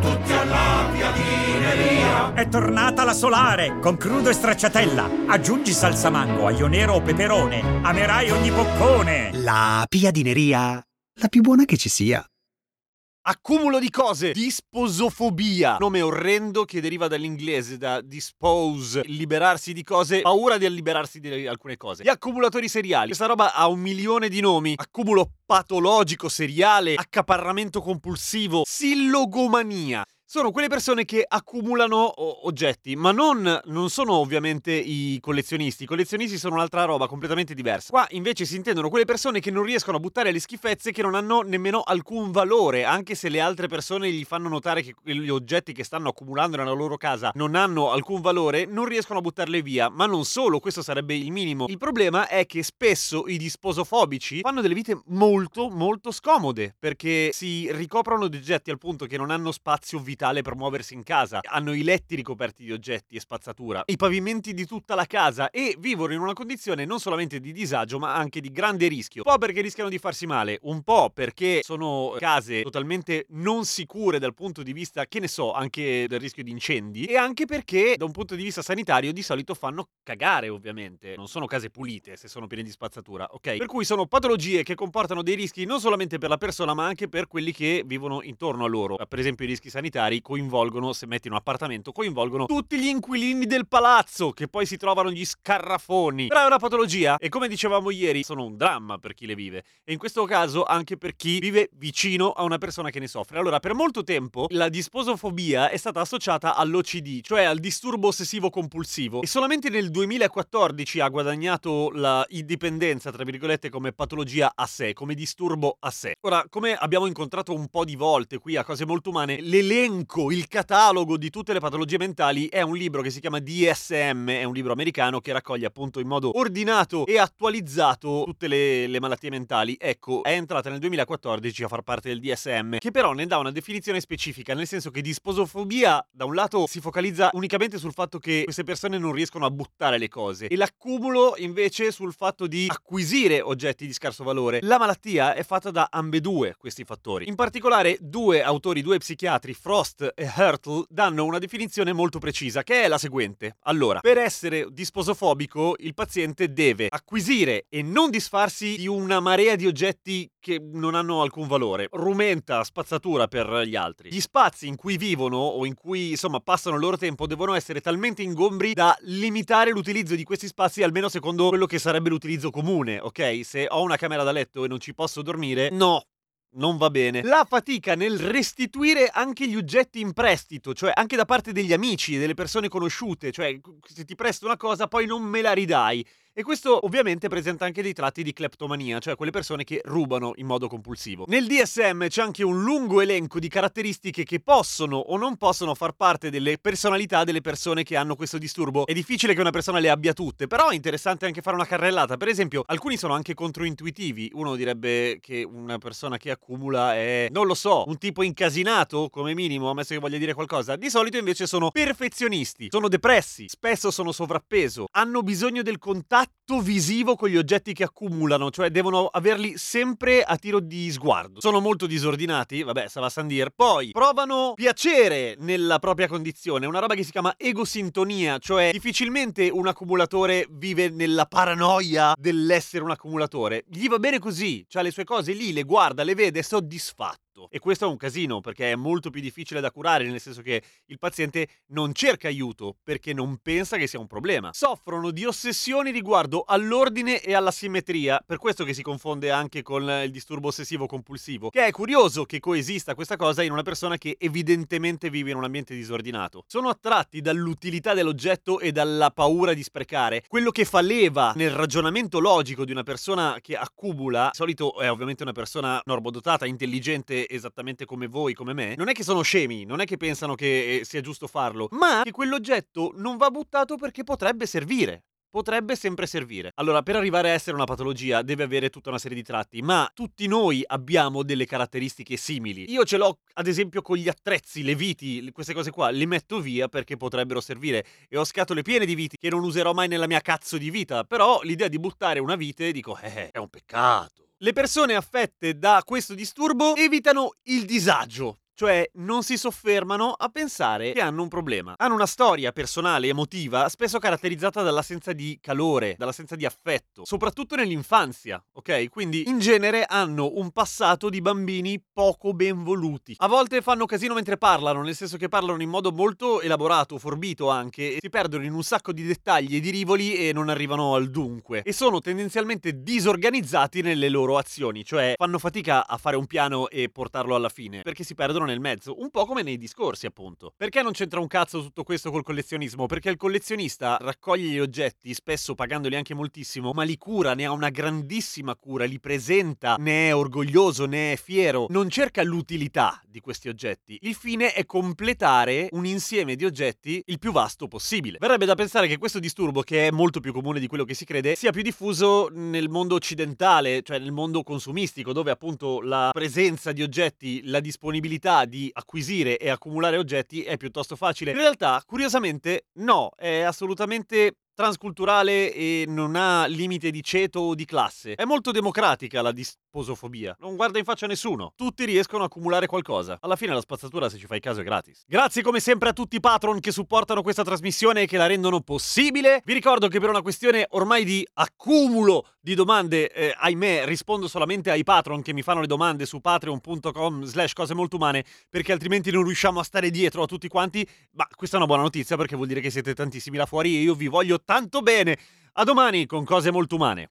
Tutti alla piadineria. È tornata la solare con crudo e stracciatella. Aggiungi salsamango, aglio nero o peperone. Amerai ogni boccone. La piadineria, la più buona che ci sia. Accumulo di cose. Disposofobia, nome orrendo che deriva dall'inglese, da dispose, liberarsi di cose, paura di liberarsi di alcune cose. Gli accumulatori seriali, questa roba ha 1 milione di nomi. Accumulo patologico seriale, accaparramento compulsivo, sillogomania. Sono quelle persone che accumulano oggetti, ma non sono ovviamente i collezionisti. I collezionisti sono un'altra roba completamente diversa. Qua invece si intendono quelle persone che non riescono a buttare le schifezze, che non hanno nemmeno alcun valore, anche se le altre persone gli fanno notare che gli oggetti che stanno accumulando nella loro casa non hanno alcun valore, non riescono a buttarle via. Ma non solo, questo sarebbe il minimo. Il problema è che spesso i disposofobici fanno delle vite molto, molto scomode, perché si ricoprono di oggetti al punto che non hanno spazio vitale per muoversi in casa, hanno i letti ricoperti di oggetti e spazzatura, i pavimenti di tutta la casa, e vivono in una condizione non solamente di disagio ma anche di grande rischio, un po' perché rischiano di farsi male, un po' perché sono case totalmente non sicure dal punto di vista, che ne so, anche del rischio di incendi, e anche perché da un punto di vista sanitario di solito fanno cagare, ovviamente non sono case pulite se sono piene di spazzatura, ok? Per cui sono patologie che comportano dei rischi non solamente per la persona ma anche per quelli che vivono intorno a loro. Per esempio i rischi sanitari coinvolgono, se metti un appartamento, coinvolgono tutti gli inquilini del palazzo, che poi si trovano gli scarrafoni. Però è una patologia e, come dicevamo ieri, sono un dramma per chi le vive, e in questo caso anche per chi vive vicino a una persona che ne soffre. Allora, per molto tempo la disposofobia è stata associata all'OCD, cioè al disturbo ossessivo compulsivo, e solamente nel 2014 ha guadagnato la indipendenza, tra virgolette, come patologia a sé, come disturbo a sé. Ora, come abbiamo incontrato un po' di volte qui a Cose Molto Umane, il catalogo di tutte le patologie mentali è un libro che si chiama DSM, è un libro americano che raccoglie appunto in modo ordinato e attualizzato tutte le malattie mentali. Ecco, è entrata nel 2014 a far parte del DSM, che però ne dà una definizione specifica, nel senso che disposofobia da un lato si focalizza unicamente sul fatto che queste persone non riescono a buttare le cose, e l'accumulo invece sul fatto di acquisire oggetti di scarso valore. La malattia è fatta da ambedue questi fattori. In particolare due psichiatri, Frost e Hurtle, danno una definizione molto precisa, che è la seguente. Allora, per essere disposofobico il paziente deve acquisire e non disfarsi di una marea di oggetti che non hanno alcun valore, rumenta, spazzatura per gli altri. Gli spazi in cui vivono o in cui insomma passano il loro tempo devono essere talmente ingombri da limitare l'utilizzo di questi spazi, almeno secondo quello che sarebbe l'utilizzo comune, ok? Se ho una camera da letto e non ci posso dormire, no, non va bene. La fatica nel restituire anche gli oggetti in prestito, cioè anche da parte degli amici e delle persone conosciute, cioè se ti presto una cosa poi non me la ridai. E questo ovviamente presenta anche dei tratti di cleptomania, cioè quelle persone che rubano in modo compulsivo. Nel DSM c'è anche un lungo elenco di caratteristiche che possono o non possono far parte delle personalità delle persone che hanno questo disturbo. È difficile che una persona le abbia tutte, però è interessante anche fare una carrellata. Per esempio, alcuni sono anche controintuitivi. Uno direbbe che una persona che accumula è, non lo so, un tipo incasinato, come minimo, ammesso che voglia dire qualcosa. Di solito invece sono perfezionisti, sono depressi, spesso sono sovrappeso, hanno bisogno del contatto visivo con gli oggetti che accumulano, cioè devono averli sempre a tiro di sguardo. Sono molto disordinati, vabbè, ça va sans dire. Poi provano piacere nella propria condizione, una roba che si chiama egosintonia, cioè difficilmente un accumulatore vive nella paranoia dell'essere un accumulatore. Gli va bene così, c'ha le sue cose lì, le guarda, le vede, è soddisfatto. E questo è un casino, perché è molto più difficile da curare, nel senso che il paziente non cerca aiuto perché non pensa che sia un problema. Soffrono di ossessioni riguardo all'ordine e alla simmetria, per questo che si confonde anche con il disturbo ossessivo compulsivo, che è curioso che coesista questa cosa in una persona che evidentemente vive in un ambiente disordinato. Sono attratti dall'utilità dell'oggetto e dalla paura di sprecare. Quello che fa leva nel ragionamento logico di una persona che accumula, di solito è ovviamente una persona normodotata, intelligente esattamente come voi, come me, non è che sono scemi, non è che pensano che sia giusto farlo, ma che quell'oggetto non va buttato perché potrebbe servire. Potrebbe sempre servire. Allora, per arrivare a essere una patologia deve avere tutta una serie di tratti, ma tutti noi abbiamo delle caratteristiche simili. Io ce l'ho, ad esempio, con gli attrezzi, le viti, queste cose qua, le metto via perché potrebbero servire. E ho scatole piene di viti che non userò mai nella mia cazzo di vita, però l'idea di buttare una vite, dico, è un peccato. Le persone affette da questo disturbo evitano il disagio. Cioè non si soffermano a pensare che hanno un problema. Hanno una storia personale, emotiva, spesso caratterizzata dall'assenza di calore, dall'assenza di affetto, soprattutto nell'infanzia, ok? Quindi in genere hanno un passato di bambini poco ben voluti. A volte fanno casino mentre parlano, nel senso che parlano in modo molto elaborato, forbito anche, e si perdono in un sacco di dettagli e di rivoli e non arrivano al dunque. E sono tendenzialmente disorganizzati nelle loro azioni, cioè fanno fatica a fare un piano e portarlo alla fine, perché si perdono nel mezzo, un po' come nei discorsi, appunto. Perché non c'entra un cazzo tutto questo col collezionismo? Perché il collezionista raccoglie gli oggetti, spesso pagandoli anche moltissimo, ma li cura, ne ha una grandissima cura, li presenta, ne è orgoglioso, ne è fiero, non cerca l'utilità di questi oggetti. Il fine è completare un insieme di oggetti il più vasto possibile. Verrebbe da pensare che questo disturbo, che è molto più comune di quello che si crede, sia più diffuso nel mondo occidentale, cioè nel mondo consumistico, dove appunto la presenza di oggetti, la disponibilità di acquisire e accumulare oggetti è piuttosto facile. In realtà, curiosamente, no, è assolutamente transculturale e non ha limite di ceto o di classe. È molto democratica la disposofobia. Non guarda in faccia nessuno. Tutti riescono a accumulare qualcosa. Alla fine la spazzatura, se ci fai caso, è gratis. Grazie come sempre a tutti i patron che supportano questa trasmissione e che la rendono possibile. Vi ricordo che per una questione ormai di accumulo di domande, ahimè, rispondo solamente ai patron che mi fanno le domande su patreon.com/cosemoltoumane, perché altrimenti non riusciamo a stare dietro a tutti quanti. Ma questa è una buona notizia perché vuol dire che siete tantissimi là fuori e io vi voglio tanto bene. A domani con Cose Molto Umane.